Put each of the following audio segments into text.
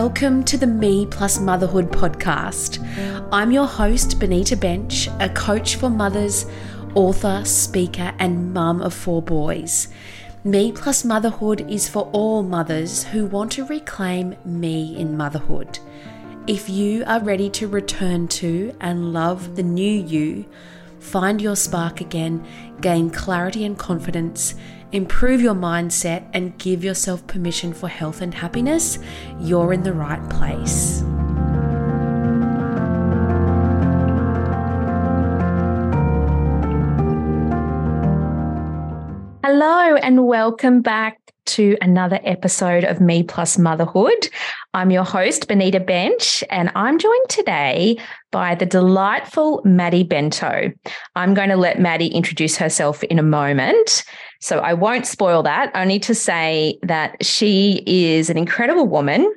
Welcome to the Me Plus Motherhood podcast. I'm your host, Benita Bench, a coach for mothers, author, speaker, and mum of 4 boys. Me Plus Motherhood is for all mothers who want to reclaim me in motherhood. If you are ready to return to and love the new you, find your spark again, gain clarity and confidence, improve your mindset, and give yourself permission for health and happiness, you're in the right place. Hello and welcome back to another episode of Me Plus Motherhood. I'm your host, Benita Bench, and I'm joined today by the delightful Maddie Bento. I'm going to let Maddie introduce herself in a moment, so I won't spoil that, only to say that she is an incredible woman.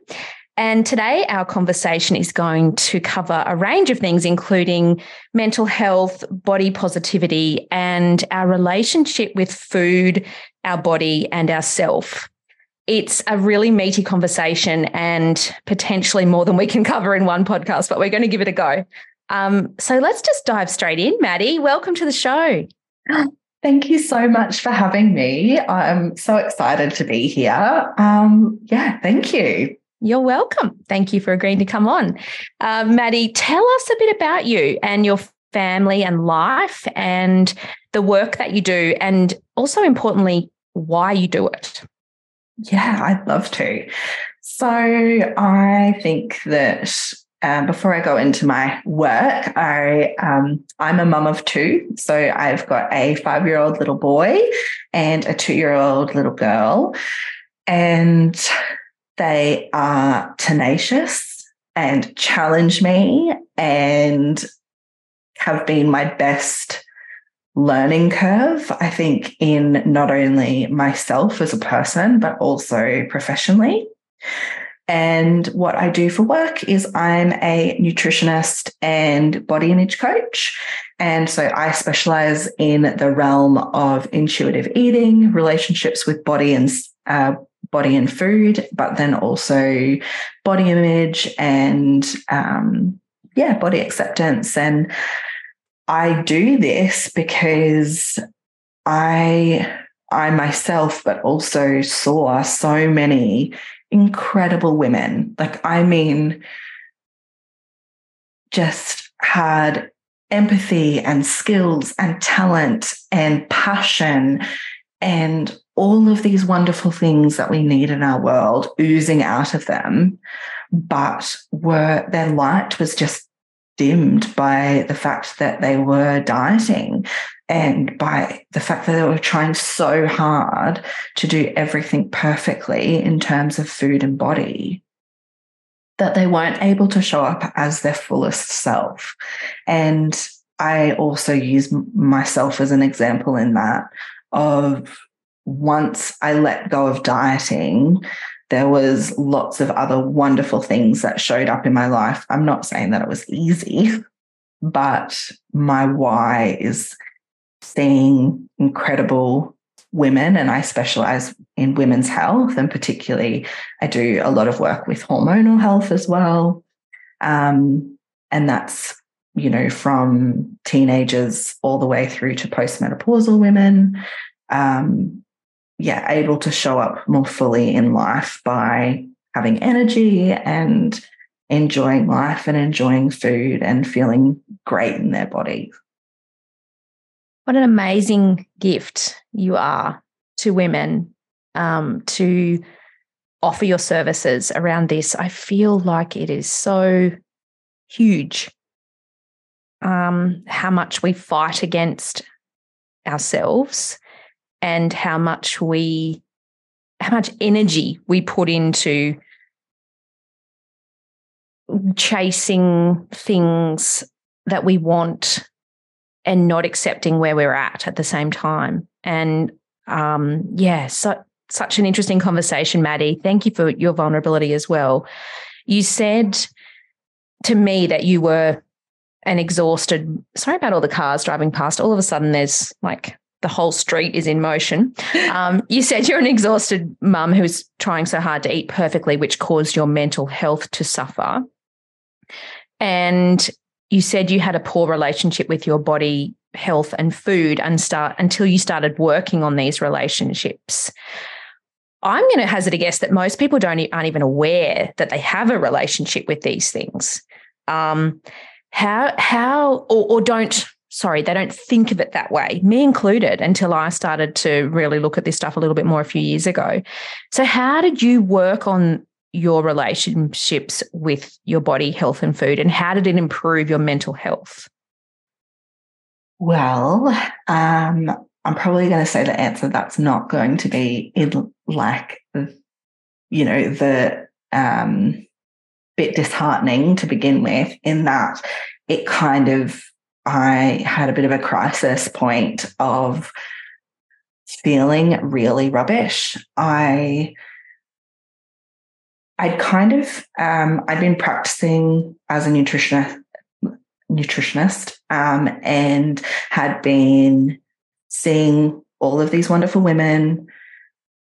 And today our conversation is going to cover a range of things, including mental health, body positivity, and our relationship with food, our body, and ourself. It's a really meaty conversation and potentially more than we can cover in one podcast, but we're going to give it a go. So let's just dive straight in. Maddie, welcome to the show. Thank you so much for having me. I'm so excited to be here. Thank you. You're welcome. Thank you for agreeing to come on. Maddie, tell us a bit about you and your family and life and the work that you do, and also importantly, why you do it. Yeah, I'd love to. So I think that before I go into my work, I'm a mum of 2. So I've got a 5-year-old little boy and a 2-year-old little girl, and they are tenacious and challenge me and have been my best learning curve, I think, in not only myself as a person, but also professionally. And what I do for work is I'm a nutritionist and body image coach. And so I specialize in the realm of intuitive eating, relationships with body and food, but then also body image and body acceptance. And I do this because I myself, but also saw so many incredible women. Like, I mean, just had empathy and skills and talent and passion and all of these wonderful things that we need in our world oozing out of them, but their light was just dimmed by the fact that they were dieting and by the fact that they were trying so hard to do everything perfectly in terms of food and body, that they weren't able to show up as their fullest self. And I also use myself as an example in that, of once I let go of dieting, there was lots of other wonderful things that showed up in my life. I'm not saying that it was easy, but my why is seeing incredible women, and I specialize in women's health, and particularly I do a lot of work with hormonal health as well. And that's, you know, from teenagers all the way through to postmenopausal women. Able to show up more fully in life by having energy and enjoying life and enjoying food and feeling great in their body. What an amazing gift you are to women, to offer your services around this. I feel like it is so huge, how much we fight against ourselves and how much energy we put into chasing things that we want and not accepting where we're at the same time. And such an interesting conversation, Maddie. Thank you for your vulnerability as well. You said to me that you were an exhausted, sorry about all the cars driving past, all of a sudden there's like the whole street is in motion. You said you're an exhausted mum who's trying so hard to eat perfectly, which caused your mental health to suffer. And you said you had a poor relationship with your body, health and food until you started working on these relationships. I'm going to hazard a guess that most people aren't even aware that they have a relationship with these things. They don't think of it that way, me included, until I started to really look at this stuff a little bit more a few years ago. So how did you work on your relationships with your body, health and food, and how did it improve your mental health? Well, I'm probably going to say the answer that's not going to be bit disheartening to begin with, in that it kind of, I had a bit of a crisis point of feeling really rubbish. I'd been practicing as a nutritionist, and had been seeing all of these wonderful women,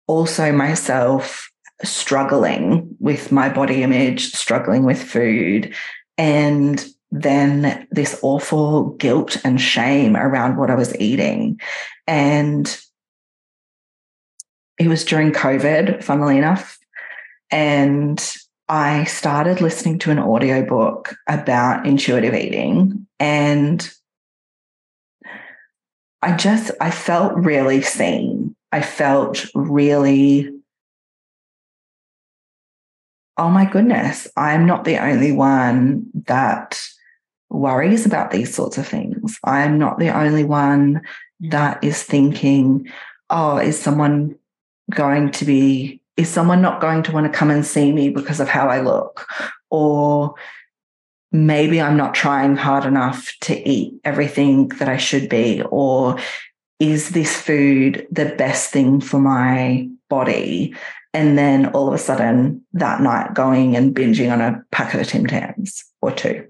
also myself struggling with my body image, struggling with food, and then this awful guilt and shame around what I was eating. And it was during COVID, funnily enough, and I started listening to an audiobook about intuitive eating, and I felt really seen. I felt really, oh my goodness, I'm not the only one that worries about these sorts of things. I'm not the only one that is thinking, oh, is someone not going to want to come and see me because of how I look? Or maybe I'm not trying hard enough to eat everything that I should be. Or is this food the best thing for my body? And then all of a sudden that night going and binging on a packet of Tim Tams or two.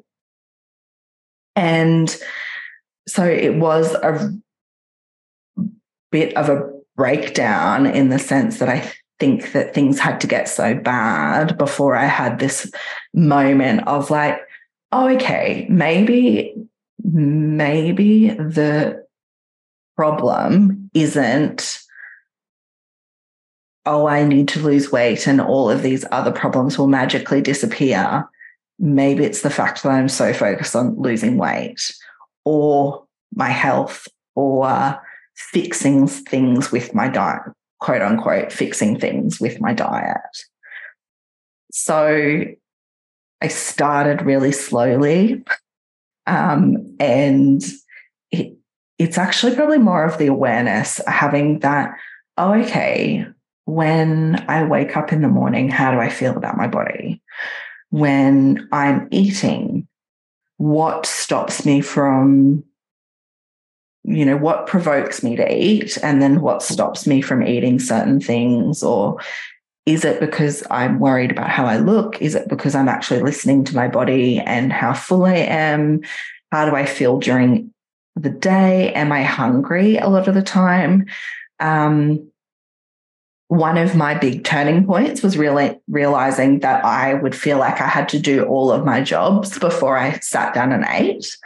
And so it was a bit of a breakdown, in the sense that I think that things had to get so bad before I had this moment of like, oh, okay, maybe the problem isn't, oh, I need to lose weight and all of these other problems will magically disappear. Maybe it's the fact that I'm so focused on losing weight or my health or fixing things with my diet, quote unquote, fixing things with my diet. So I started really slowly, and it's actually probably more of the awareness, having that, oh, okay, when I wake up in the morning, how do I feel about my body? When I'm eating, what stops me from, what provokes me to eat, and then what stops me from eating certain things? Or is it because I'm worried about how I look? Is it because I'm actually listening to my body and how full I am? How do I feel during the day? Am I hungry a lot of the time? One of my big turning points was really realizing that I would feel like I had to do all of my jobs before I sat down and ate.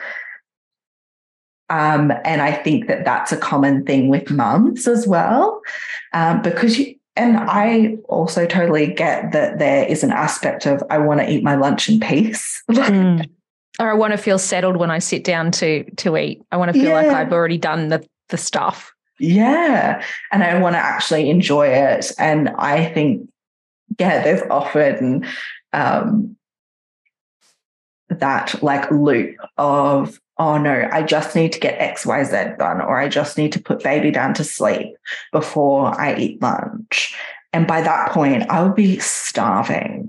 And I think that that's a common thing with mums as well, and I also totally get that there is an aspect of, I want to eat my lunch in peace. Or I want to feel settled when I sit down to eat. I want to feel like I've already done the stuff. Yeah. And I want to actually enjoy it. And I think, there's often that like loop of, oh no, I just need to get X, Y, Z done, or I just need to put baby down to sleep before I eat lunch. And by that point, I would be starving.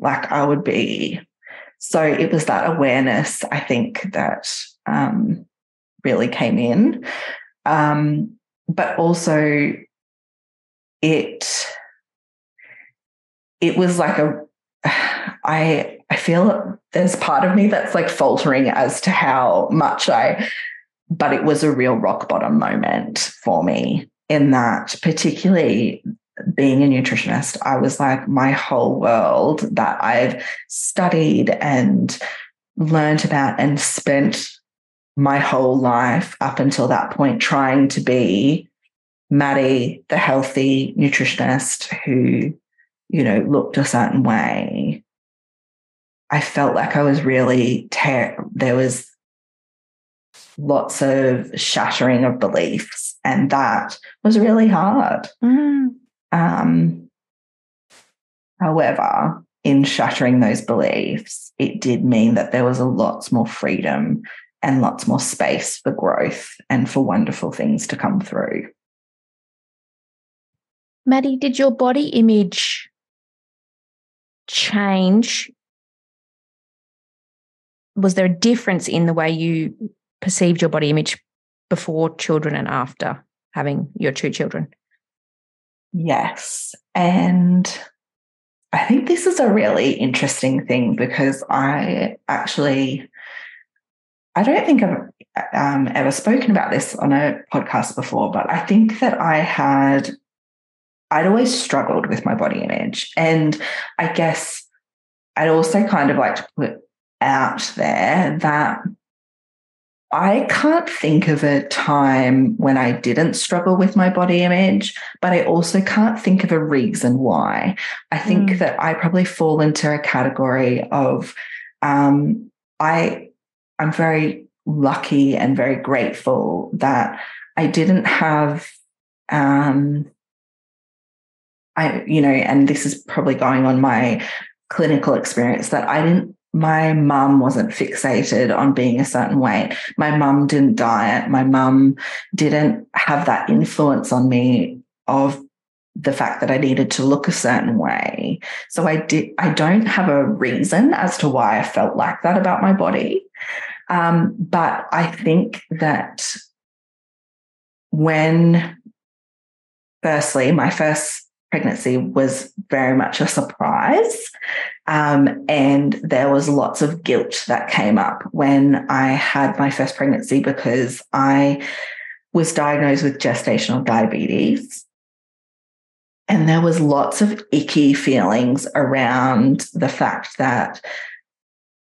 So it was that awareness, I think, that really came in. But also it was like I feel there's part of me that's like faltering as to how much I But it was a real rock bottom moment for me in that, particularly being a nutritionist, I was like, my whole world that I've studied and learned about and spent my whole life up until that point trying to be Maddie, the healthy nutritionist who, you know, looked a certain way. I felt like I was really there was lots of shattering of beliefs, and that was really hard. However, in shattering those beliefs, it did mean that there was a lot more freedom and lots more space for growth and for wonderful things to come through. Maddie, did your body image change? Was there a difference in the way you perceived your body image before children and after having your two children? Yes. And I think this is a really interesting thing, because I don't think I've ever spoken about this on a podcast before, but I think that I'd always struggled with my body image. And I guess I'd also kind of like to put out there that I can't think of a time when I didn't struggle with my body image, but I also can't think of a reason why. I think that I probably fall into a category of I'm very lucky and very grateful that I didn't have, and this is probably going on my clinical experience, that my mum wasn't fixated on being a certain weight. My mum didn't diet. My mum didn't have that influence on me of the fact that I needed to look a certain way. So I don't have a reason as to why I felt like that about my body. But I think that firstly, my first pregnancy was very much a surprise, and there was lots of guilt that came up when I had my first pregnancy, because I was diagnosed with gestational diabetes, and there was lots of icky feelings around the fact that,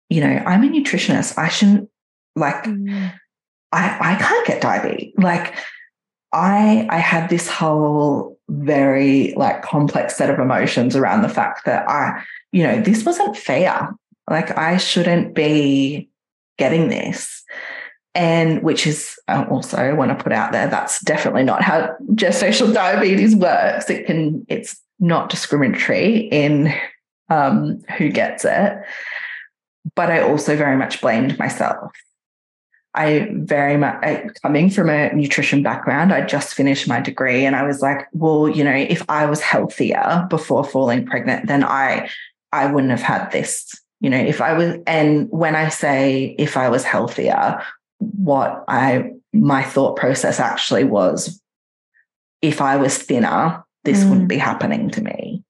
you know, I'm a nutritionist, I shouldn't, like, I can't get diabetes. Like, I had this whole very like complex set of emotions around the fact that this wasn't fair. Like, I shouldn't be getting this. And which is also, I want to put out there, that's definitely not how gestational diabetes works. It's not discriminatory in who gets it. But I also very much blamed myself. Coming from a nutrition background, I just finished my degree, and I was like, well, you know, if I was healthier before falling pregnant, then I wouldn't have had this. You know, if I was, and when I say if I was healthier, my thought process actually was, if I was thinner, this wouldn't be happening to me.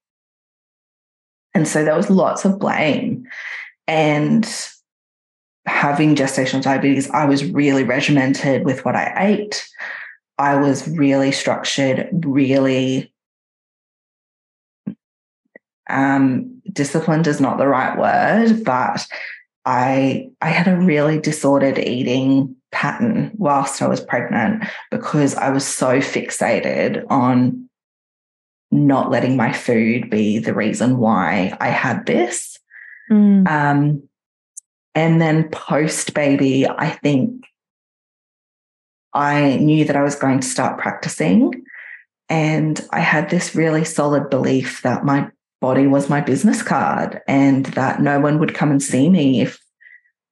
And so there was lots of blame. And having gestational diabetes, I was really regimented with what I ate. I was really structured, really disciplined is not the right word, but I had a really disordered eating pattern whilst I was pregnant, because I was so fixated on not letting my food be the reason why I had this. And then post-baby, I think I knew that I was going to start practicing, and I had this really solid belief that my body was my business card, and that no one would come and see me if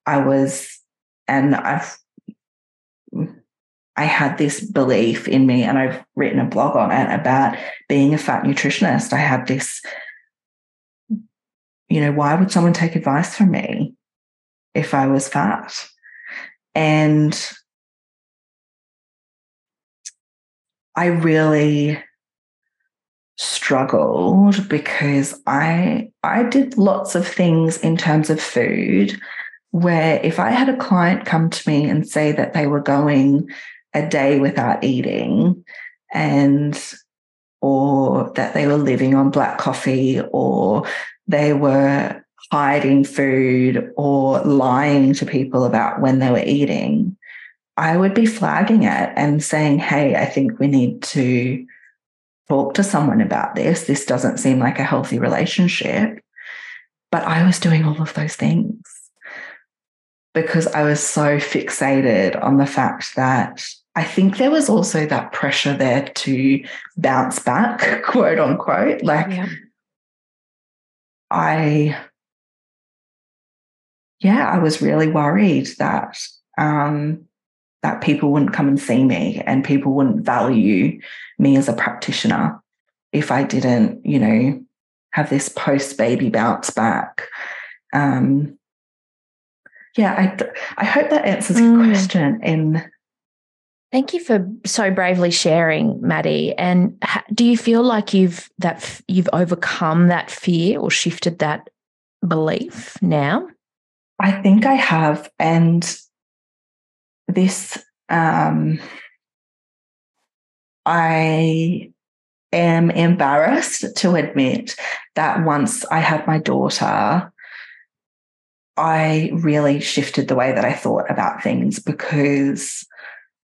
I was, and I had this belief in me, and I've written a blog on it about being a fat nutritionist. I had this, you know, why would someone take advice from me if I was fat? And I really struggled, because I did lots of things in terms of food where if I had a client come to me and say that they were going a day without eating or that they were living on black coffee or they were hiding food or lying to people about when they were eating, I would be flagging it and saying, hey, I think we need to talk to someone about this. This doesn't seem like a healthy relationship. But I was doing all of those things because I was so fixated on the fact that I think there was also that pressure there to bounce back, quote unquote. Like, yeah. I was really worried that that people wouldn't come and see me and people wouldn't value me as a practitioner if I didn't, you know, have this post-baby bounce back. I hope that answers your question. Thank you for so bravely sharing, Maddie. And do you feel like you've overcome that fear or shifted that belief now? I think I have, and this I am embarrassed to admit that once I had my daughter, I really shifted the way that I thought about things because,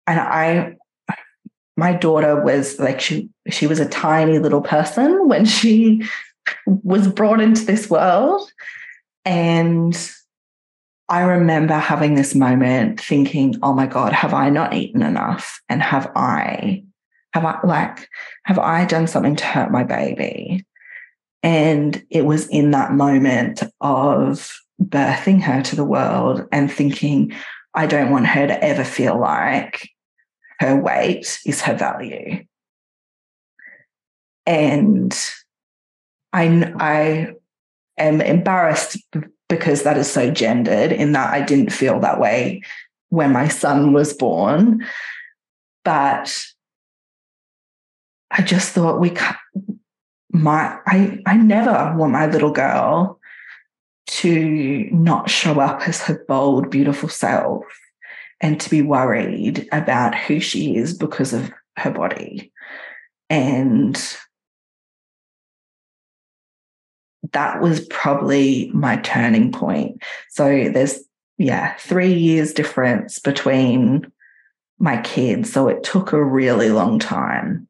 my daughter was like, she was a tiny little person when she was brought into this world. And I remember having this moment thinking, oh my God, have I not eaten enough? And have I done something to hurt my baby? And it was in that moment of birthing her to the world and thinking, I don't want her to ever feel like her weight is her value. And I am embarrassed because that is so gendered in that I didn't feel that way when my son was born. But I just thought I never want my little girl to not show up as her bold, beautiful self and to be worried about who she is because of her body. And that was probably my turning point. So there's 3 years difference between my kids. So it took a really long time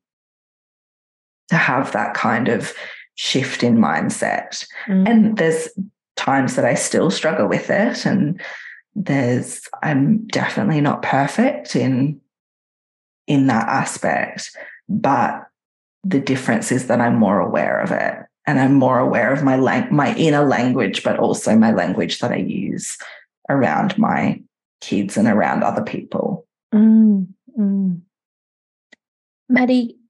to have that kind of shift in mindset. Mm. And there's times that I still struggle with it, and I'm definitely not perfect in that aspect, but the difference is that I'm more aware of it, and I'm more aware of my inner language, but also my language that I use around my kids and around other people. Maddie,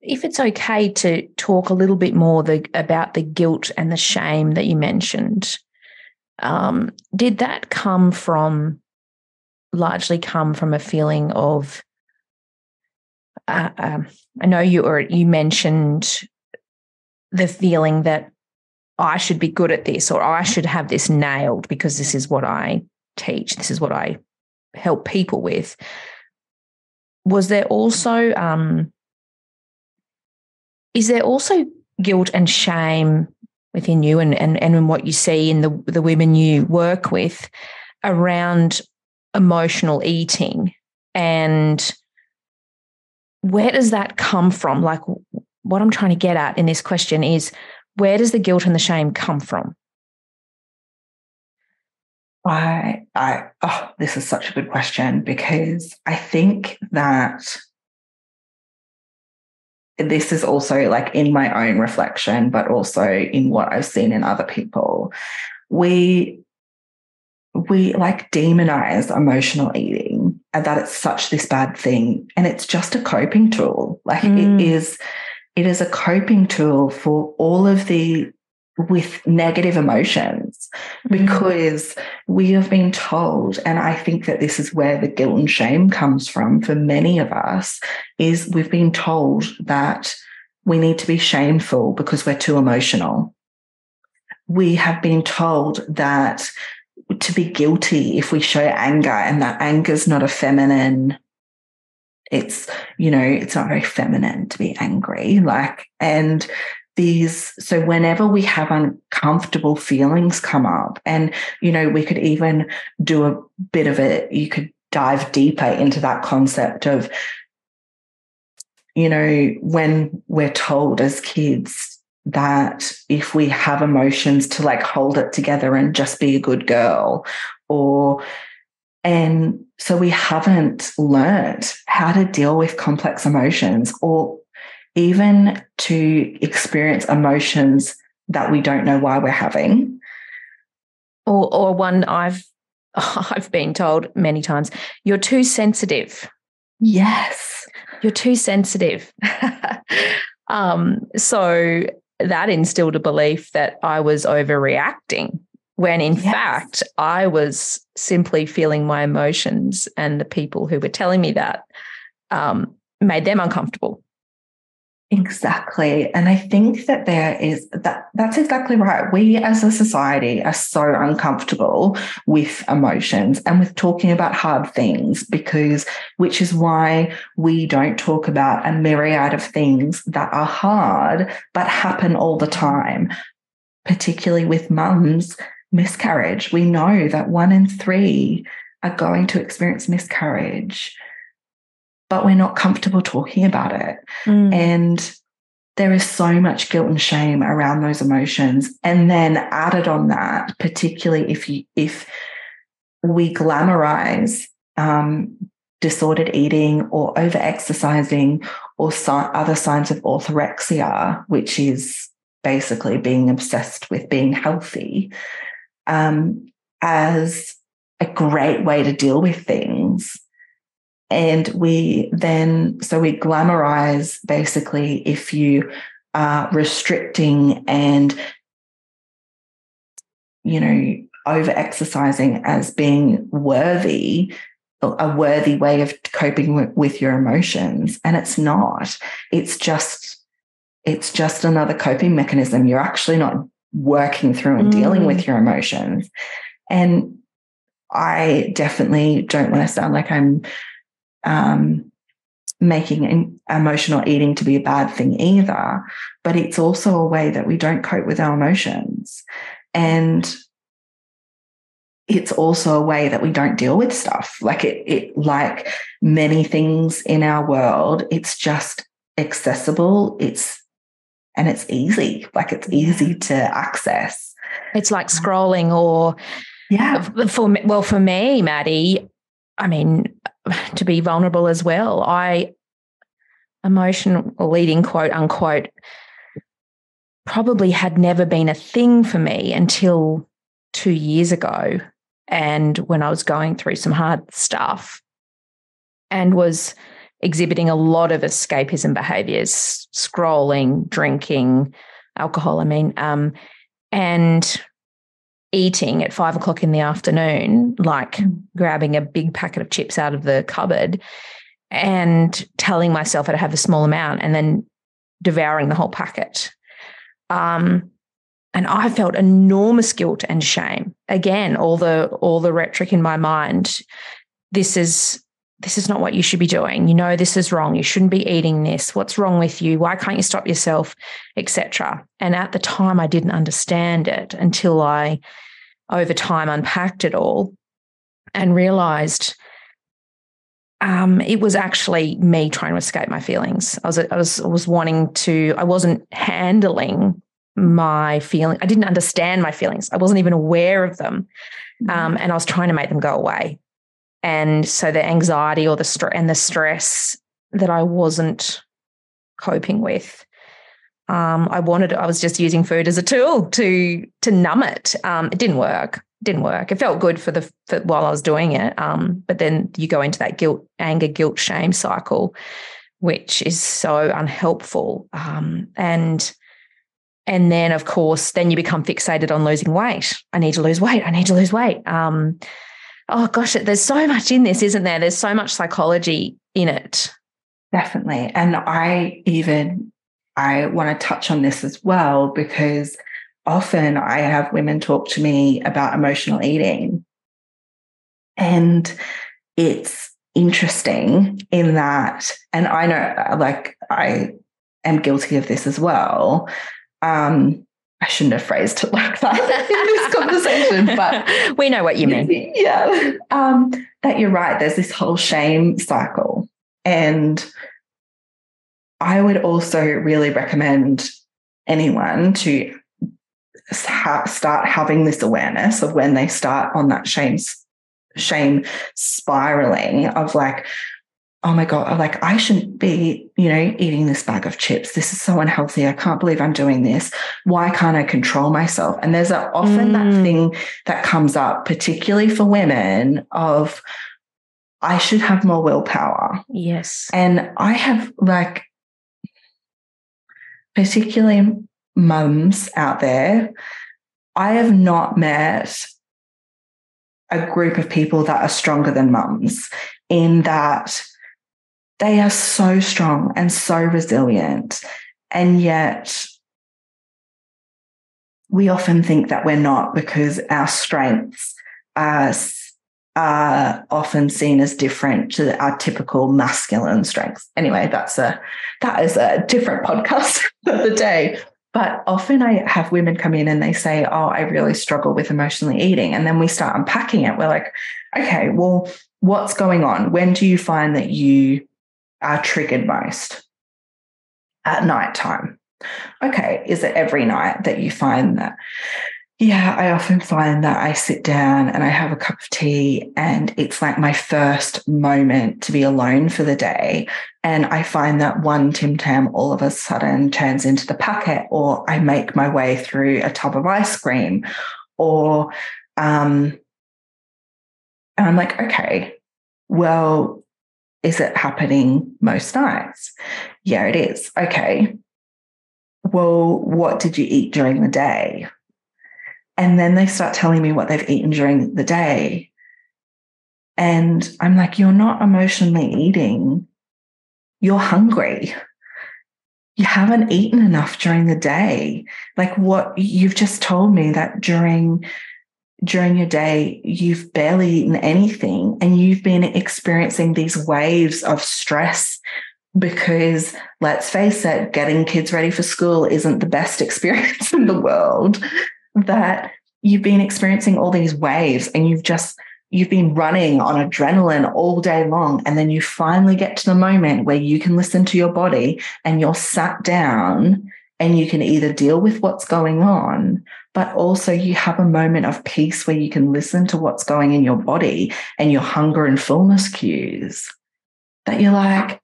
if it's okay to talk a little bit more about the guilt and the shame that you mentioned, did that largely come from a feeling of, I know you mentioned the feeling that I should be good at this, or I should have this nailed because this is what I teach, this is what I help people with. Was there also, is there also guilt and shame within you and in what you see in the women you work with around emotional eating? And where does that come from? Like, what I'm trying to get at in this question is, where does the guilt and the shame come from? This is such a good question, because I think that this is also like in my own reflection, but also in what I've seen in other people. We like demonize emotional eating, and that it's such this bad thing. And it's just a coping tool. Like it is a coping tool for all of the with negative emotions, because we have been told, and I think that this is where the guilt and shame comes from for many of us, is we've been told that we need to be shameful because we're too emotional. We have been told that to be guilty if we show anger, and that anger is not a feminine, it's not very feminine to be angry. So whenever we have uncomfortable feelings come up, and, we could even do a bit of it, you could dive deeper into that concept of, when we're told as kids that if we have emotions to hold it together and just be a good girl, and so we haven't learned how to deal with complex emotions, or even to experience emotions that we don't know why we're having. Or one I've been told many times, you're too sensitive. Yes. You're too sensitive. So that instilled a belief that I was overreacting, when in fact I was simply feeling my emotions, and the people who were telling me that made them uncomfortable. Exactly. And I think that that's exactly right. We as a society are so uncomfortable with emotions and with talking about hard things, which is why we don't talk about a myriad of things that are hard but happen all the time, particularly with mums, miscarriage. We know that 1 in 3 are going to experience miscarriage, but we're not comfortable talking about it. Mm. And there is so much guilt and shame around those emotions. And then added on that, particularly if we glamorize disordered eating or over-exercising or other signs of orthorexia, which is basically being obsessed with being healthy, as a great way to deal with things. And we glamorize basically if you are restricting and, over-exercising as being worthy, a worthy way of coping with your emotions. And it's not. It's just another coping mechanism. You're actually not working through and dealing with your emotions. And I definitely don't want to sound like I'm making emotional eating to be a bad thing either, but it's also a way that we don't cope with our emotions, and it's also a way that we don't deal with stuff. Like many things in our world, it's just accessible, and it's easy. It's easy to access. It's like scrolling, or for me, Maddie, I mean, to be vulnerable as well. I emotional eating, quote unquote, probably had never been a thing for me until 2 years ago. And when I was going through some hard stuff and was exhibiting a lot of escapism behaviours, scrolling, drinking, alcohol, and eating at 5 o'clock in the afternoon, grabbing a big packet of chips out of the cupboard and telling myself I'd have a small amount and then devouring the whole packet. And I felt enormous guilt and shame. Again, all the rhetoric in my mind, this is not what you should be doing. This is wrong. You shouldn't be eating this. What's wrong with you? Why can't you stop yourself, etc. And at the time, I didn't understand it until I, over time, unpacked it all and realised it was actually me trying to escape my feelings. I wasn't handling my feeling. I didn't understand my feelings. I wasn't even aware of them, and I was trying to make them go away. And so the anxiety or the stress that I wasn't coping with, I was just using food as a tool to numb it. It didn't work. It felt good for while I was doing it, but then you go into that guilt, anger, guilt, shame cycle, which is so unhelpful. And then, of course, you become fixated on losing weight. I need to lose weight. Oh, gosh, there's so much in this, isn't there? There's so much psychology in it. Definitely. And I want to touch on this as well, because often I have women talk to me about emotional eating. And it's interesting in that, and I know, like, I am guilty of this as well. I shouldn't have phrased it like that in this conversation, but we know what you mean. Yeah. That you're right. There's this whole shame cycle. And I would also really recommend anyone to start having this awareness of when they start on that shame spiraling of like, oh my God, like I shouldn't be, you know, eating this bag of chips. This is so unhealthy. I can't believe I'm doing this. Why can't I control myself? And there's often that thing that comes up, particularly for women, of I should have more willpower. Yes. And I have, like, particularly mums out there, I have not met a group of people that are stronger than mums in that they are so strong and so resilient, and yet we often think that we're not because our strengths are often seen as different to our typical masculine strengths. Anyway, that is a different podcast of the day. But often I have women come in and they say, oh, I really struggle with emotionally eating. And then we start unpacking it. We're like, okay, well, what's going on? When do you find that you are triggered most? At nighttime. Okay, is it every night that you find that? Yeah, I often find that I sit down and I have a cup of tea and it's like my first moment to be alone for the day. And I find that one Tim Tam all of a sudden turns into the packet, or I make my way through a tub of ice cream, or and I'm like, okay, well, is it happening most nights? Yeah, it is. Okay, well, what did you eat during the day? And then they start telling me what they've eaten during the day. And I'm like, you're not emotionally eating. You're hungry. You haven't eaten enough during the day. Like, what you've just told me that during your day, you've barely eaten anything and you've been experiencing these waves of stress. Because let's face it, getting kids ready for school isn't the best experience in the world. That you've been experiencing all these waves and you've been running on adrenaline all day long, and then you finally get to the moment where you can listen to your body and you're sat down and you can either deal with what's going on, but also you have a moment of peace where you can listen to what's going in your body and your hunger and fullness cues, that you're like,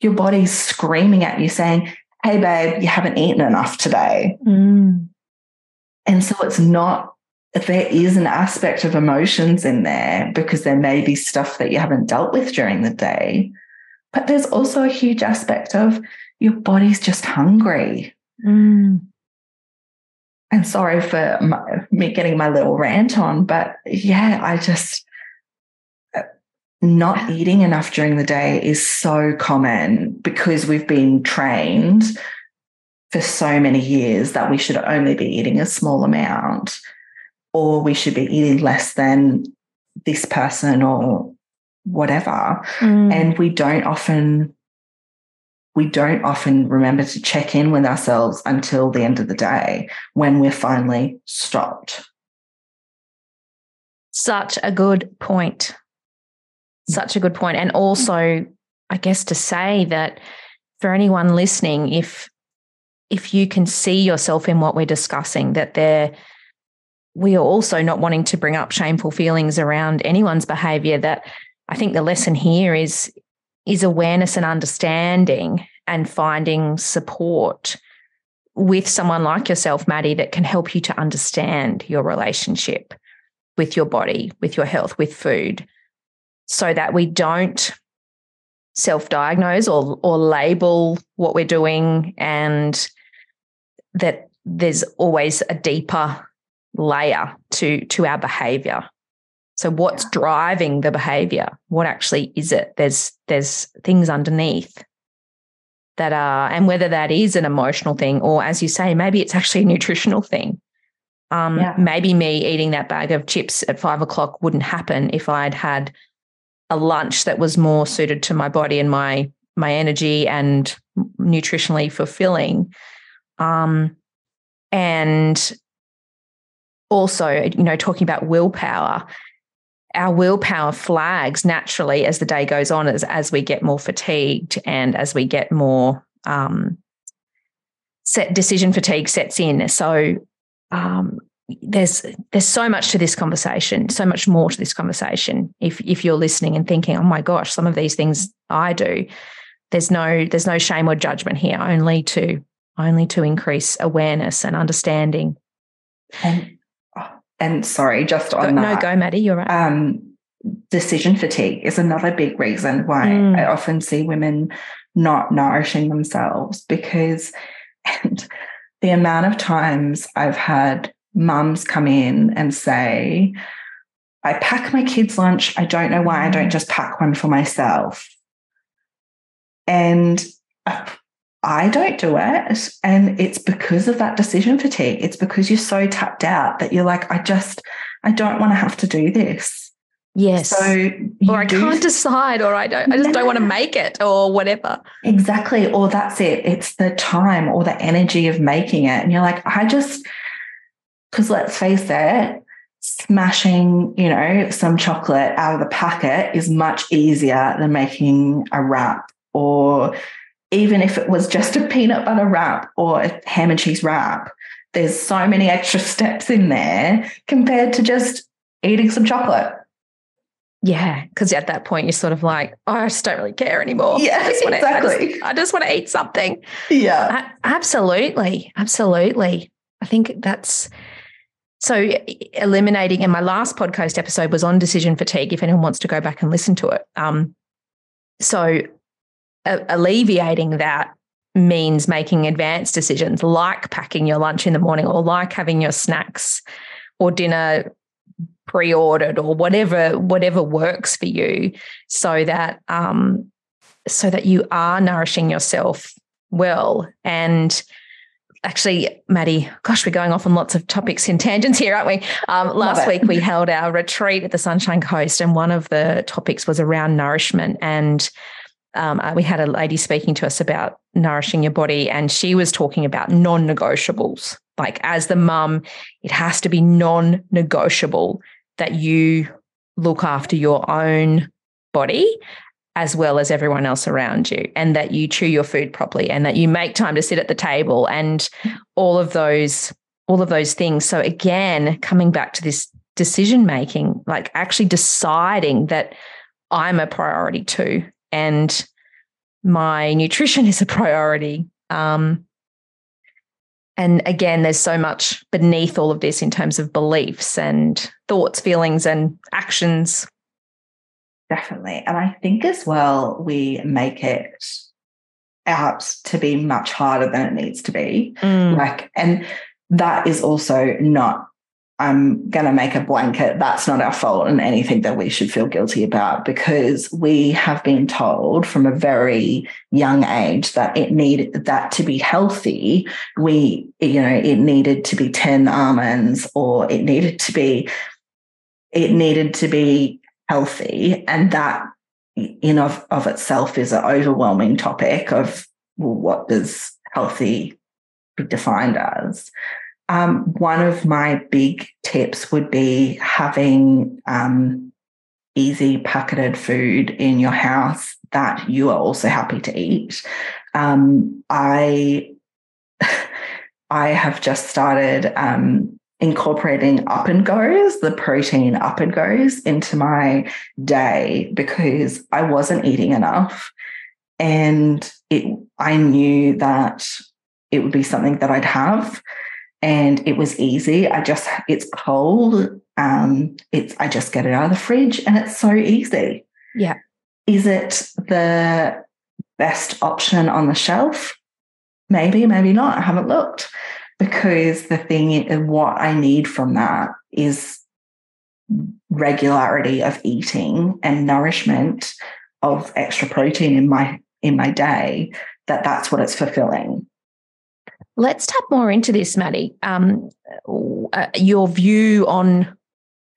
your body's screaming at you saying, hey babe, you haven't eaten enough today. And so it's not, there is an aspect of emotions in there because there may be stuff that you haven't dealt with during the day, but there's also a huge aspect of your body's just hungry. And sorry for me getting my little rant on, but yeah, I just, not eating enough during the day is so common because we've been trained for so many years that we should only be eating a small amount, or we should be eating less than this person or whatever. And we don't often remember to check in with ourselves until the end of the day when we're finally stopped. Such a good point. Such a good point. And also, I guess, to say that for anyone listening, if you can see yourself in what we're discussing, that we are also not wanting to bring up shameful feelings around anyone's behaviour, that I think the lesson here is awareness and understanding and finding support with someone like yourself, Maddie, that can help you to understand your relationship with your body, with your health, with food, so that we don't self-diagnose or label what we're doing, and that there's always a deeper layer to our behaviour. So what's driving the behaviour? What actually is it? There's things underneath that are, and whether that is an emotional thing or, as you say, maybe it's actually a nutritional thing. Maybe me eating that bag of chips at 5 o'clock wouldn't happen if I'd had a lunch that was more suited to my body and my energy and nutritionally fulfilling. And also, you know, talking about willpower, our willpower flags naturally as the day goes on, as we get more fatigued and as we get more decision fatigue sets in. So there's so much to this conversation, so much more to this conversation. If you're listening and thinking, oh my gosh, some of these things I do, there's no shame or judgment here, only to increase awareness and understanding. And sorry, just on that. No, go, Maddie, you're right. Decision fatigue is another big reason why I often see women not nourishing themselves, because the amount of times I've had mums come in and say, I pack my kids' lunch. I don't know why I don't just pack one for myself. And I don't do it. And it's because of that decision fatigue. It's because you're so tapped out that you're like, I don't want to have to do this. Yes. So, or I can't decide, or I just don't want to make it, or whatever. Exactly. Or that's it. It's the time or the energy of making it. And you're like, because let's face it, smashing, you know, some chocolate out of the packet is much easier than making a wrap, or even if it was just a peanut butter wrap or a ham and cheese wrap, there's so many extra steps in there compared to just eating some chocolate. Yeah, because at that point you're sort of like, oh, I just don't really care anymore. Yeah, exactly. I just want to eat something. Yeah. Absolutely. I think that's... So eliminating... And my last podcast episode was on decision fatigue, if anyone wants to go back and listen to it. Alleviating that means making advanced decisions, like packing your lunch in the morning, or like having your snacks or dinner pre-ordered, or whatever works for you, so that you are nourishing yourself well. And actually, Maddie, gosh, we're going off on lots of topics and tangents here, aren't we? Last week we held our retreat at the Sunshine Coast, and one of the topics was around nourishment, and we had a lady speaking to us about nourishing your body, and she was talking about non-negotiables. Like, as the mum, it has to be non-negotiable that you look after your own body as well as everyone else around you, and that you chew your food properly, and that you make time to sit at the table, and all of those things. So again, coming back to this decision-making, like actually deciding that I'm a priority too, and my nutrition is a priority. And again, there's so much beneath all of this in terms of beliefs and thoughts, feelings, and actions. Definitely. And I think as well, we make it out to be much harder than it needs to be. And that is also not, I'm going to make a blanket, that's not our fault and anything that we should feel guilty about, because we have been told from a very young age that it needed that to be healthy. It needed to be 10 almonds, or it needed to be healthy. And that in of itself is an overwhelming topic of, well, what does healthy be defined as? One of my big tips would be having easy packeted food in your house that you are also happy to eat. I have just started incorporating up and goes, the protein up and goes, into my day, because I wasn't eating enough, and I knew that it would be something that I'd have. And it was easy. It's cold. I just get it out of the fridge, and it's so easy. Yeah. Is it the best option on the shelf? Maybe, maybe not. I haven't looked, because the thing, what I need from that is regularity of eating and nourishment of extra protein in my day. that that's what it's fulfilling. Let's tap more into this, Maddie. Your view on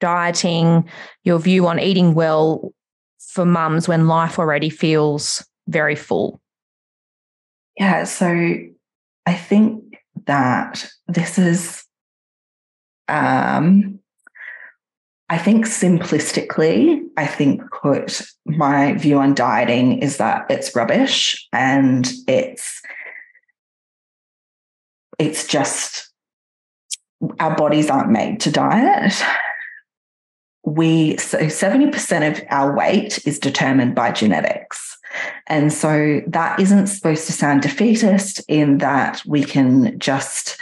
dieting, your view on eating well for mums when life already feels very full. Yeah, so I think that this is, I think simplistically, I think put, my view on dieting is that it's rubbish and it's just our bodies aren't made to diet. So 70% of our weight is determined by genetics. And so that isn't supposed to sound defeatist in that we can just,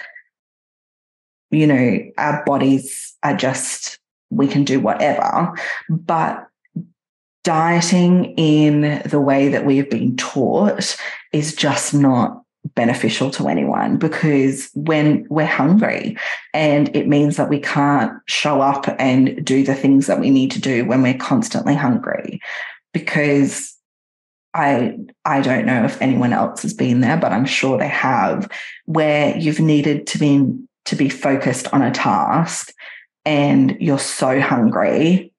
you know, our bodies are just, we can do whatever. But dieting in the way that we have been taught is just not beneficial to anyone, because when we're hungry, and it means that we can't show up and do the things that we need to do when we're constantly hungry, because I don't know if anyone else has been there, but I'm sure they have, where you've needed to be focused on a task and you're so hungry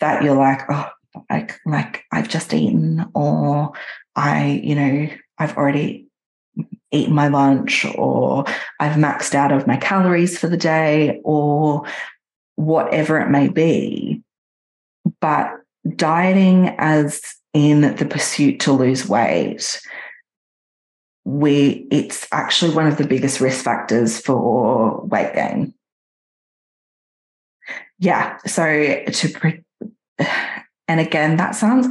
that you're like, oh, like I've just eaten, or I've already eaten my lunch, or I've maxed out of my calories for the day, or whatever it may be. But dieting as in the pursuit to lose weight, it's actually one of the biggest risk factors for weight gain. Yeah, so and again, that sounds...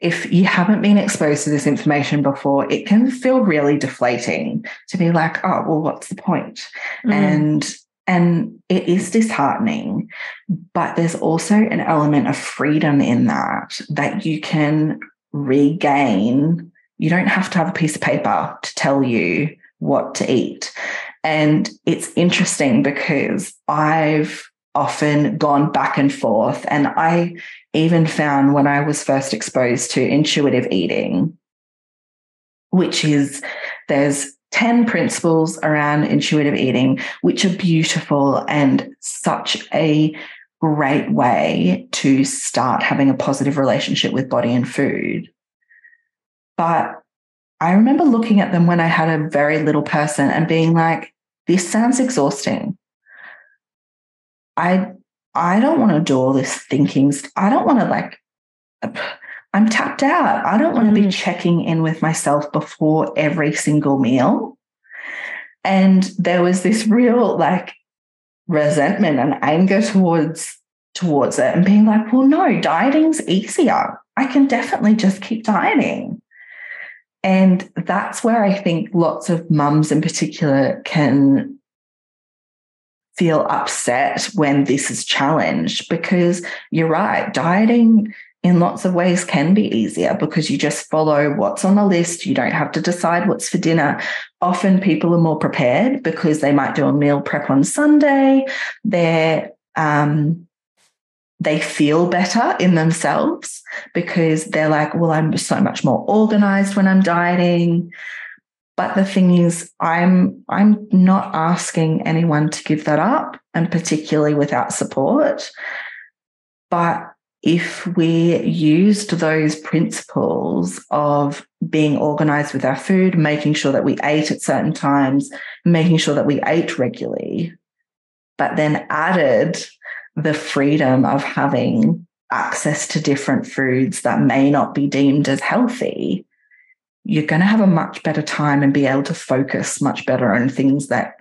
If you haven't been exposed to this information before, it can feel really deflating to be like, oh, well, what's the point? Mm. And it is disheartening, but there's also an element of freedom in that you can regain. You don't have to have a piece of paper to tell you what to eat. And it's interesting because I've often gone back and forth, and I even found when I was first exposed to intuitive eating, which is, there's 10 principles around intuitive eating, which are beautiful and such a great way to start having a positive relationship with body and food. But I remember looking at them when I had a very little person and being like, this sounds exhausting. I don't want to do all this thinking. I don't want to, like, I'm tapped out. I don't want to be checking in with myself before every single meal. And there was this real, like, resentment and anger towards it, and being like, well, no, dieting's easier. I can definitely just keep dieting. And that's where I think lots of mums in particular can feel upset when this is challenged, because you're right, dieting in lots of ways can be easier because you just follow what's on the list. You don't have to decide what's for dinner. Often people are more prepared because they might do a meal prep on Sunday. They feel better in themselves because they're like, well, I'm so much more organized when I'm dieting. But the thing is, I'm not asking anyone to give that up, and particularly without support. But if we used those principles of being organized with our food, making sure that we ate at certain times, making sure that we ate regularly, but then added the freedom of having access to different foods that may not be deemed as healthy, you're going to have a much better time and be able to focus much better on things that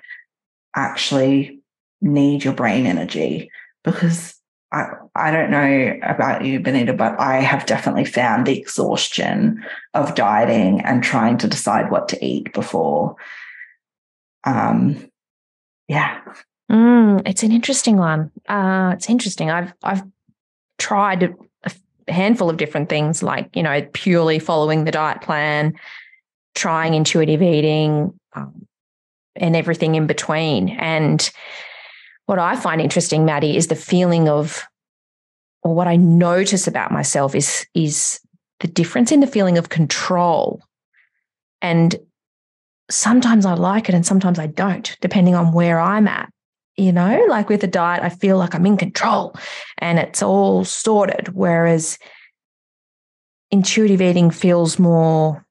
actually need your brain energy. Because I don't know about you, Benita, but I have definitely found the exhaustion of dieting and trying to decide what to eat before. Yeah. It's an interesting one. It's interesting. I've tried a handful of different things, like, you know, purely following the diet plan, trying intuitive eating, and everything in between. And what I find interesting, Maddie, is the feeling of, or what I notice about myself is the difference in the feeling of control And sometimes I like it and sometimes I don't, depending on where I'm at. You know, like with a diet, I feel like I'm in control and it's all sorted, whereas intuitive eating feels more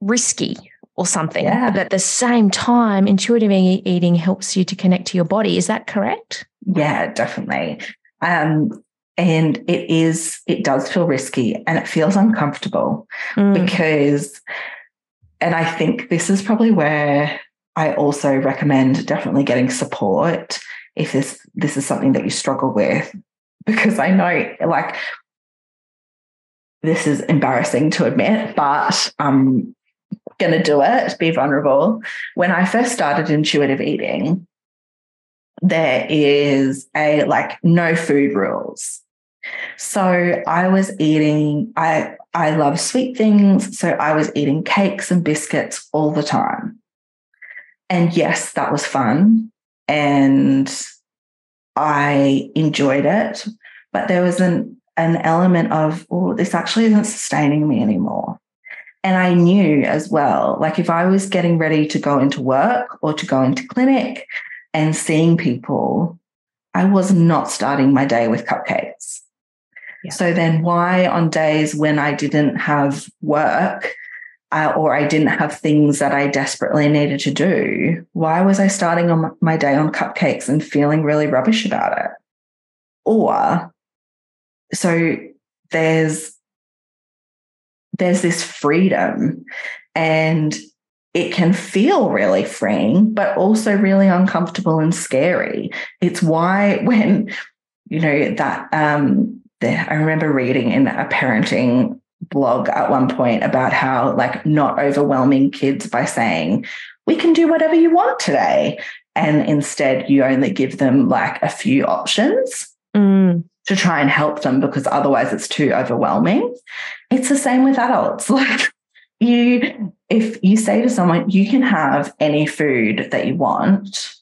risky or something. Yeah. But at the same time, intuitive eating helps you to connect to your body. Is that correct? Yeah, definitely. And it does feel risky and it feels uncomfortable because, and I think this is probably where I also recommend definitely getting support if this is something that you struggle with, because I know, like, this is embarrassing to admit, but I'm going to do it, be vulnerable. When I first started intuitive eating, there is a, like, no food rules. So I was eating, I love sweet things, so I was eating cakes and biscuits all the time. And yes, that was fun and I enjoyed it, but there was an element of, oh, this actually isn't sustaining me anymore. And I knew as well, like, if I was getting ready to go into work or to go into clinic and seeing people, I was not starting my day with cupcakes. Yeah. So then why on days when I didn't have work, or I didn't have things that I desperately needed to do, why was I starting on my day on cupcakes and feeling really rubbish about it? Or so there's this freedom, and it can feel really freeing, but also really uncomfortable and scary. It's why when, you know, that I remember reading in a parenting blog at one point about how, like, not overwhelming kids by saying, we can do whatever you want today, and instead you only give them, like, a few options to try and help them, because otherwise it's too overwhelming. It's the same with adults. Like, if you say to someone, you can have any food that you want,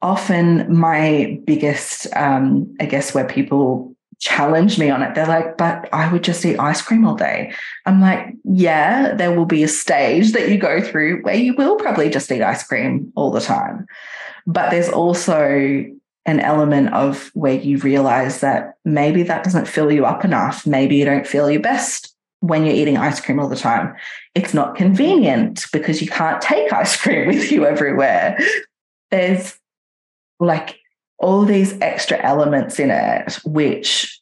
often my biggest I guess where people challenge me on it, they're like, but I would just eat ice cream all day. I'm like, yeah, there will be a stage that you go through where you will probably just eat ice cream all the time, but there's also an element of where you realize that maybe that doesn't fill you up enough, maybe you don't feel your best when you're eating ice cream all the time. It's not convenient because you can't take ice cream with you everywhere. There's, like, all these extra elements in it, which,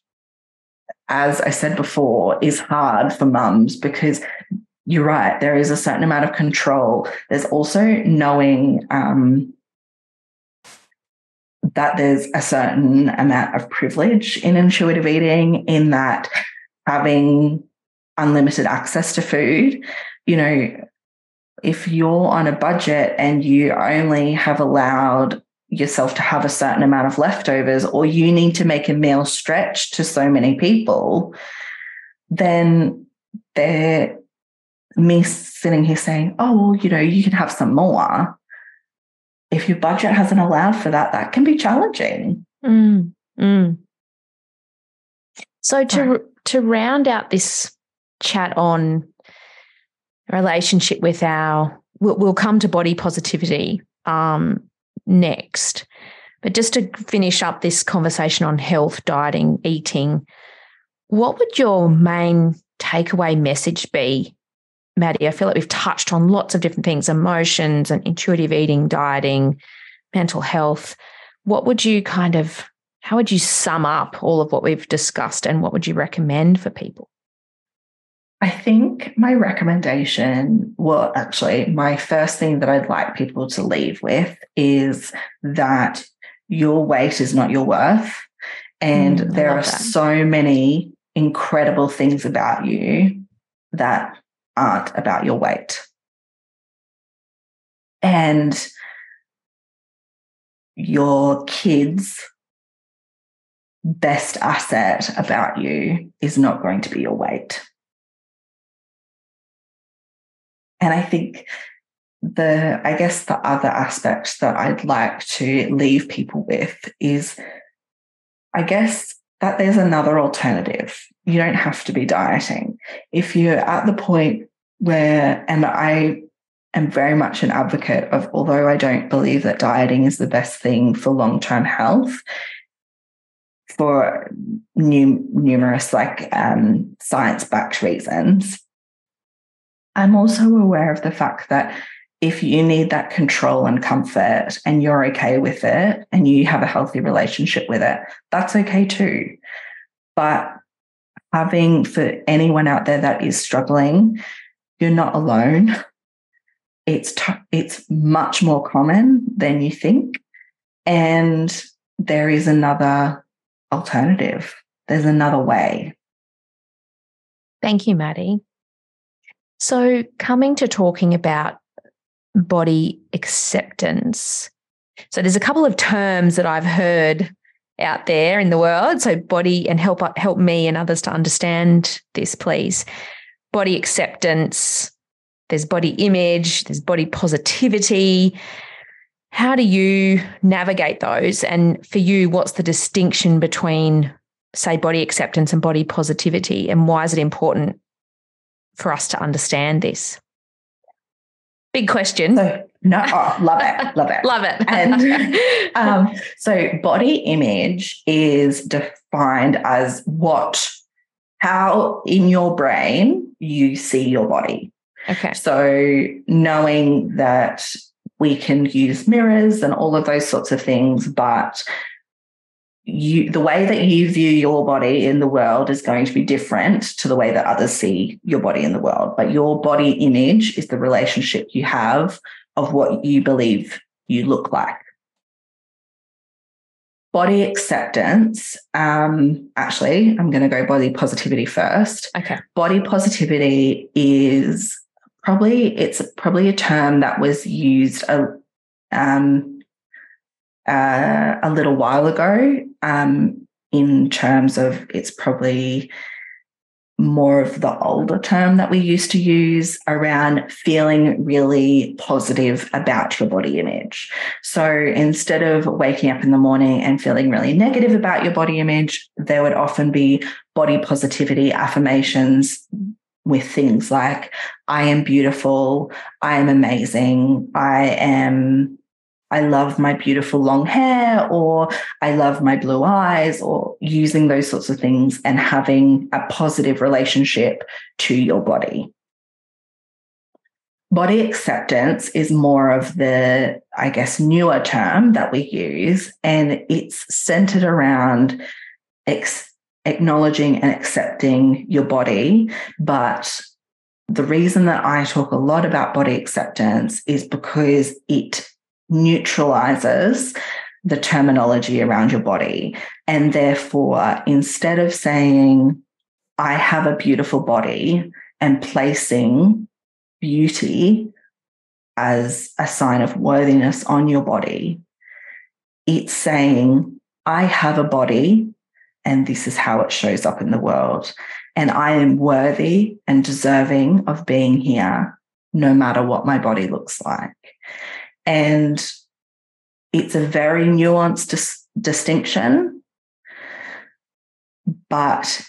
as I said before, is hard for mums, because you're right, there is a certain amount of control. There's also knowing that there's a certain amount of privilege in intuitive eating, in that having unlimited access to food, you know, if you're on a budget and you only have allowed yourself to have a certain amount of leftovers, or you need to make a meal stretch to so many people, then they're me sitting here saying, oh, well, you know, you can have some more. If your budget hasn't allowed for that, that can be challenging. So to round out this chat on relationship with our, we'll come to body positivity next, but just to finish up this conversation on health, dieting, eating, what would your main takeaway message be, Maddie? I feel like we've touched on lots of different things, emotions and intuitive eating, dieting, mental health. What would you how would you sum up all of what we've discussed, and what would you recommend for people? I think my recommendation, well, actually, my first thing that I'd like people to leave with is that your weight is not your worth, and there are so many incredible things about you that aren't about your weight. And your kids' best asset about you is not going to be your weight. And I think the other aspect that I'd like to leave people with is, I guess, that there's another alternative. You don't have to be dieting. If you're at the point where, and I am very much an advocate of, although I don't believe that dieting is the best thing for long-term health, for numerous science-backed reasons, I'm also aware of the fact that if you need that control and comfort and you're okay with it and you have a healthy relationship with it, that's okay too. But having, for anyone out there that is struggling, you're not alone. It's much more common than you think. And there is another alternative. There's another way. Thank you, Maddie. So coming to talking about body acceptance. So there's a couple of terms that I've heard out there in the world. So body, and help me and others to understand this, please. Body acceptance, there's body image, there's body positivity. How do you navigate those? And for you, what's the distinction between, say, body acceptance and body positivity? And why is it important for us to understand this? Big question. Love it. And so body image is defined as how in your brain you see your body. Okay. So knowing that we can use mirrors and all of those sorts of things, but the way that you view your body in the world is going to be different to the way that others see your body in the world. But your body image is the relationship you have of what you believe you look like. Body acceptance, actually, I'm going to go body positivity first. Okay. Body positivity is probably a term that was used a little while ago, in terms of, it's probably more of the older term that we used to use around feeling really positive about your body image. So instead of waking up in the morning and feeling really negative about your body image, there would often be body positivity affirmations with things like, I am beautiful, I am amazing, I love my beautiful long hair, or I love my blue eyes, or using those sorts of things and having a positive relationship to your body. Body acceptance is more of the, I guess, newer term that we use, and it's centered around acknowledging and accepting your body. But the reason that I talk a lot about body acceptance is because it neutralizes the terminology around your body. And therefore, instead of saying, I have a beautiful body, and placing beauty as a sign of worthiness on your body, it's saying, I have a body and this is how it shows up in the world. And I am worthy and deserving of being here, no matter what my body looks like. And it's a very nuanced distinction, but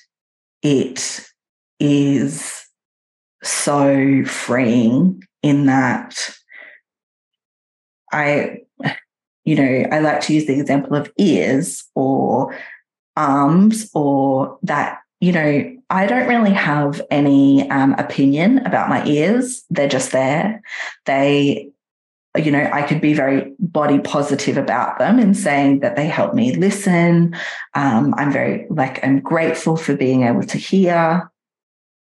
it is so freeing in that I like to use the example of ears or arms, or that, I don't really have any opinion about my ears. They're just there. I could be very body positive about them and saying that they help me listen. I'm grateful for being able to hear,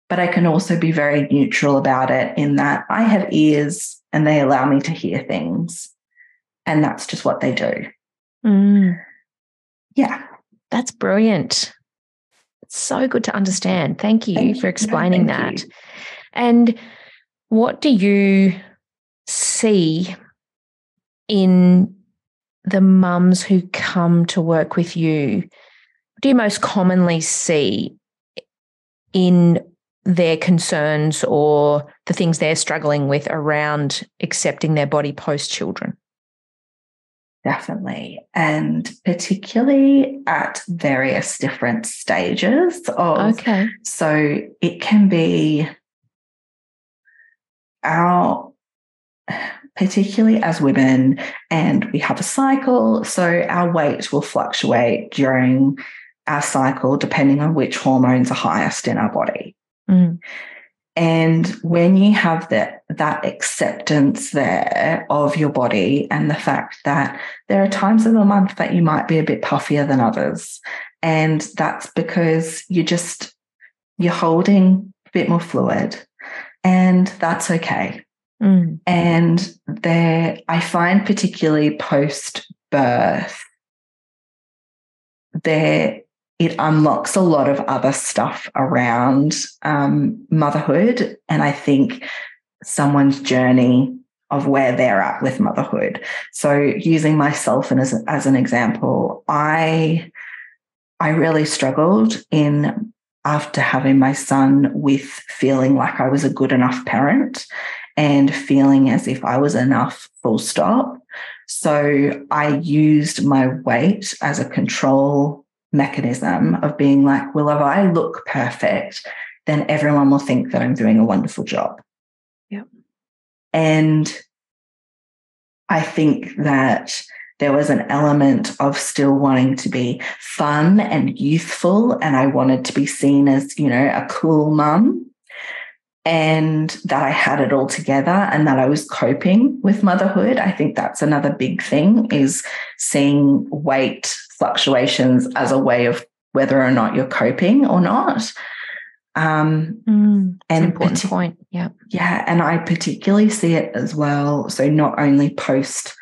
but I can also be very neutral about it in that I have ears and they allow me to hear things, and that's just what they do. Mm. Yeah. That's brilliant. It's so good to understand. Thank you for explaining that. You. And what do you see in the mums who come to work with you? What do you most commonly see in their concerns or the things they're struggling with around accepting their body post-children? Definitely. And particularly at various different stages of, okay. So it can be our, particularly as women, and we have a cycle, so our weight will fluctuate during our cycle depending on which hormones are highest in our body. Mm. And when you have that acceptance there of your body and the fact that there are times of the month that you might be a bit puffier than others, and that's because you're holding a bit more fluid, and that's okay. Mm. And there, I find particularly post-birth, it unlocks a lot of other stuff around motherhood, and I think someone's journey of where they're at with motherhood. So using myself as an example, I really struggled after having my son with feeling like I was a good enough parent and feeling as if I was enough, full stop. So I used my weight as a control mechanism of being like, well, if I look perfect, then everyone will think that I'm doing a wonderful job. Yep. And I think that there was an element of still wanting to be fun and youthful, and I wanted to be seen as, a cool mum, and that I had it all together and that I was coping with motherhood. I think that's another big thing, is seeing weight fluctuations as a way of whether or not you're coping or not. An important point. Yeah. Yeah. And I particularly see it as well. So not only post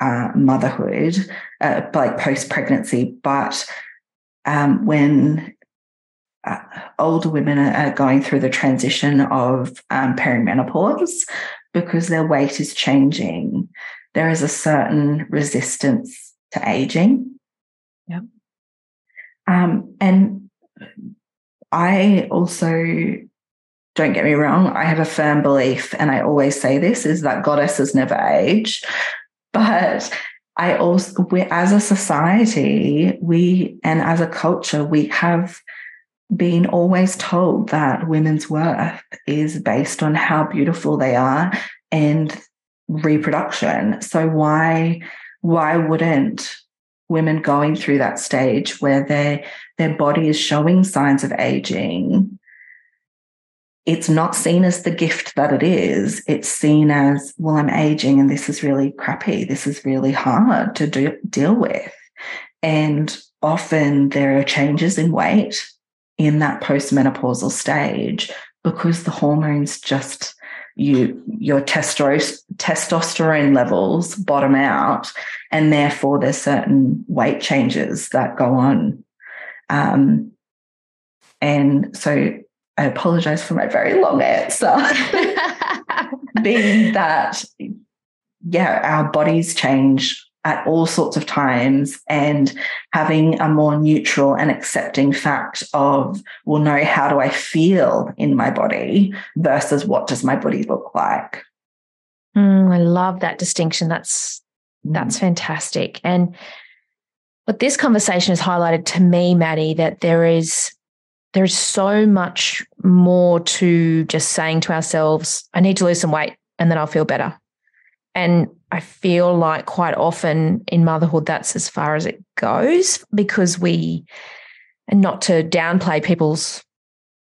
motherhood, like post-pregnancy, but when older women are going through the transition of perimenopause, because their weight is changing, there is a certain resistance to aging. Yeah. And I also, don't get me wrong, I have a firm belief, and I always say this, is that goddesses never age. But I also, as a society, and as a culture, we have been always told that women's worth is based on how beautiful they are and reproduction. So why wouldn't women going through that stage where their body is showing signs of aging, it's not seen as the gift that it is. It's seen as, well, I'm aging and this is really crappy. This is really hard to deal with. And often there are changes in weight in that postmenopausal stage because the hormones just, your testosterone levels bottom out, and therefore there's certain weight changes that go on. And so I apologise for my very long answer. Being that, yeah, our bodies change at all sorts of times, and having a more neutral and accepting fact of, well, no, how do I feel in my body versus what does my body look like? I love that distinction. That's fantastic. And what this conversation has highlighted to me, Maddie, that there is so much more to just saying to ourselves, I need to lose some weight and then I'll feel better. And I feel like quite often in motherhood, that's as far as it goes, because and not to downplay people's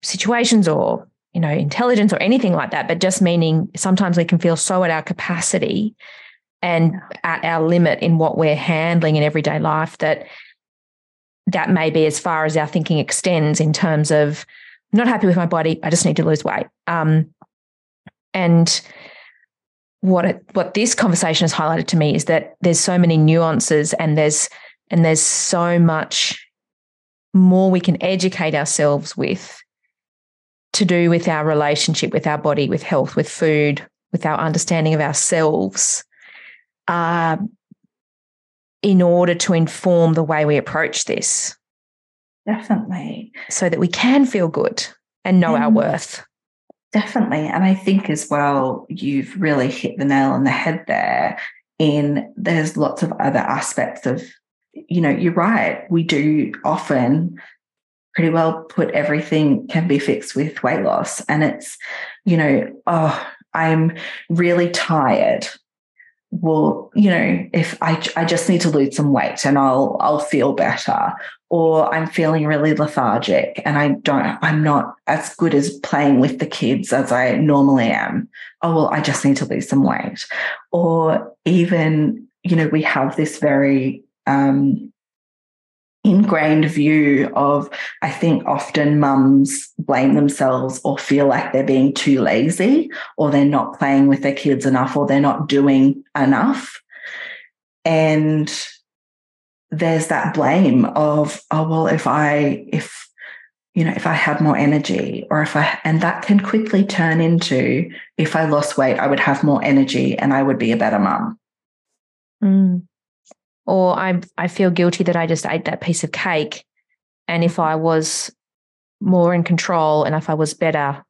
situations or, intelligence or anything like that, but just meaning sometimes we can feel so at our capacity and at our limit in what we're handling in everyday life that may be as far as our thinking extends in terms of, I'm not happy with my body, I just need to lose weight. And what this conversation has highlighted to me is that there's so many nuances, and there's so much more we can educate ourselves with to do with our relationship with our body, with health, with food, with our understanding of ourselves, in order to inform the way we approach this. Definitely. So that we can feel good and know our worth. Definitely. And I think as well, you've really hit the nail on the head there, And there's lots of other aspects of, you know, you're right, we do often pretty well put everything can be fixed with weight loss. And it's, you know, oh, I'm really tired. Well, you know, if I just need to lose some weight and I'll feel better, or I'm feeling really lethargic and I'm not as good as playing with the kids as I normally am. Oh, well, I just need to lose some weight. Or even, you know, we have this very ingrained view of, I think often mums blame themselves or feel like they're being too lazy, or they're not playing with their kids enough, or they're not doing enough. And there's that blame of, oh, well, if I had more energy, or and that can quickly turn into, if I lost weight, I would have more energy and I would be a better mum. Mm. Or I feel guilty that I just ate that piece of cake, and if I was more in control and if I was better,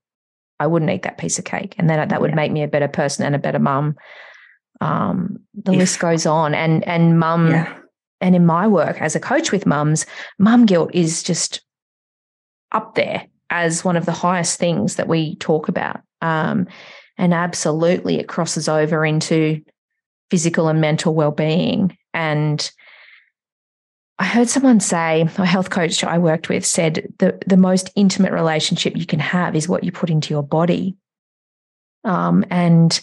I wouldn't eat that piece of cake, and then that would make me a better person and a better mum. The list goes on, and mum, and in my work as a coach with mums, mum guilt is just up there as one of the highest things that we talk about, and absolutely it crosses over into physical and mental well-being. And I heard someone say, a health coach I worked with said, the most intimate relationship you can have is what you put into your body. And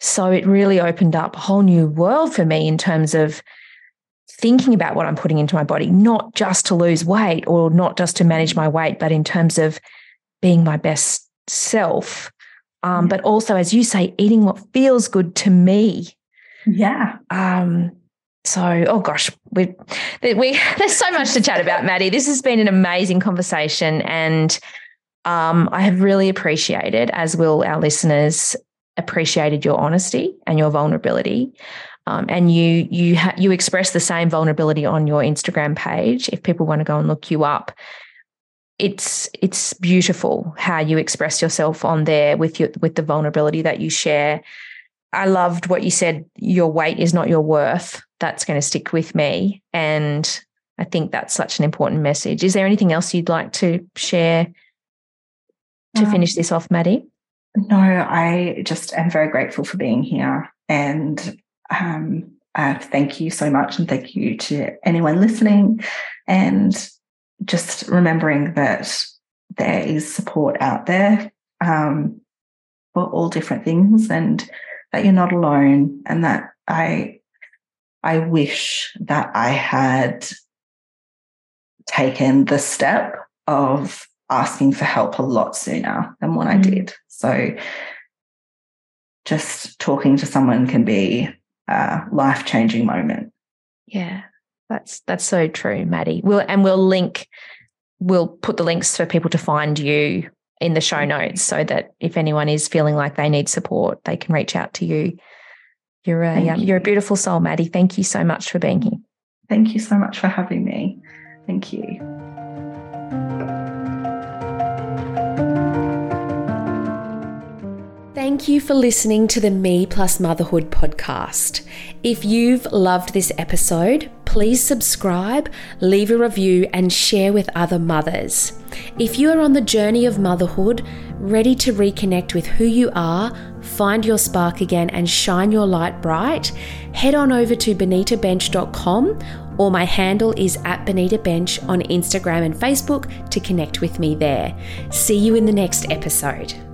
so it really opened up a whole new world for me in terms of thinking about what I'm putting into my body, not just to lose weight or not just to manage my weight, but in terms of being my best self. But also, as you say, eating what feels good to me. Yeah. So, oh gosh, we there's so much to chat about, Maddie. This has been an amazing conversation, and I have really appreciated, as will our listeners, appreciated your honesty and your vulnerability. And you express the same vulnerability on your Instagram page. If people want to go and look you up, it's beautiful how you express yourself on there with the vulnerability that you share. I loved what you said, your weight is not your worth. That's going to stick with me. And I think that's such an important message. Is there anything else you'd like to share to finish this off, Maddie? No, I just am very grateful for being here. And thank you so much. And thank you to anyone listening. And just remembering that there is support out there for all different things, and that you're not alone, and that I wish that I had taken the step of asking for help a lot sooner than what I did. So just talking to someone can be a life-changing moment. Yeah, that's so true, Maddie. We'll put the links for people to find you in the show notes, so that if anyone is feeling like they need support, they can reach out to you. You're a beautiful soul, Maddie. Thank you so much for being here. Thank you so much for having me. Thank you. Thank you for listening to the Me Plus Motherhood podcast. If you've loved this episode, please subscribe, leave a review, and share with other mothers. If you are on the journey of motherhood, ready to reconnect with who you are, find your spark again, and shine your light bright, head on over to benitabench.com, or my handle is @benitabench on Instagram and Facebook to connect with me there. See you in the next episode.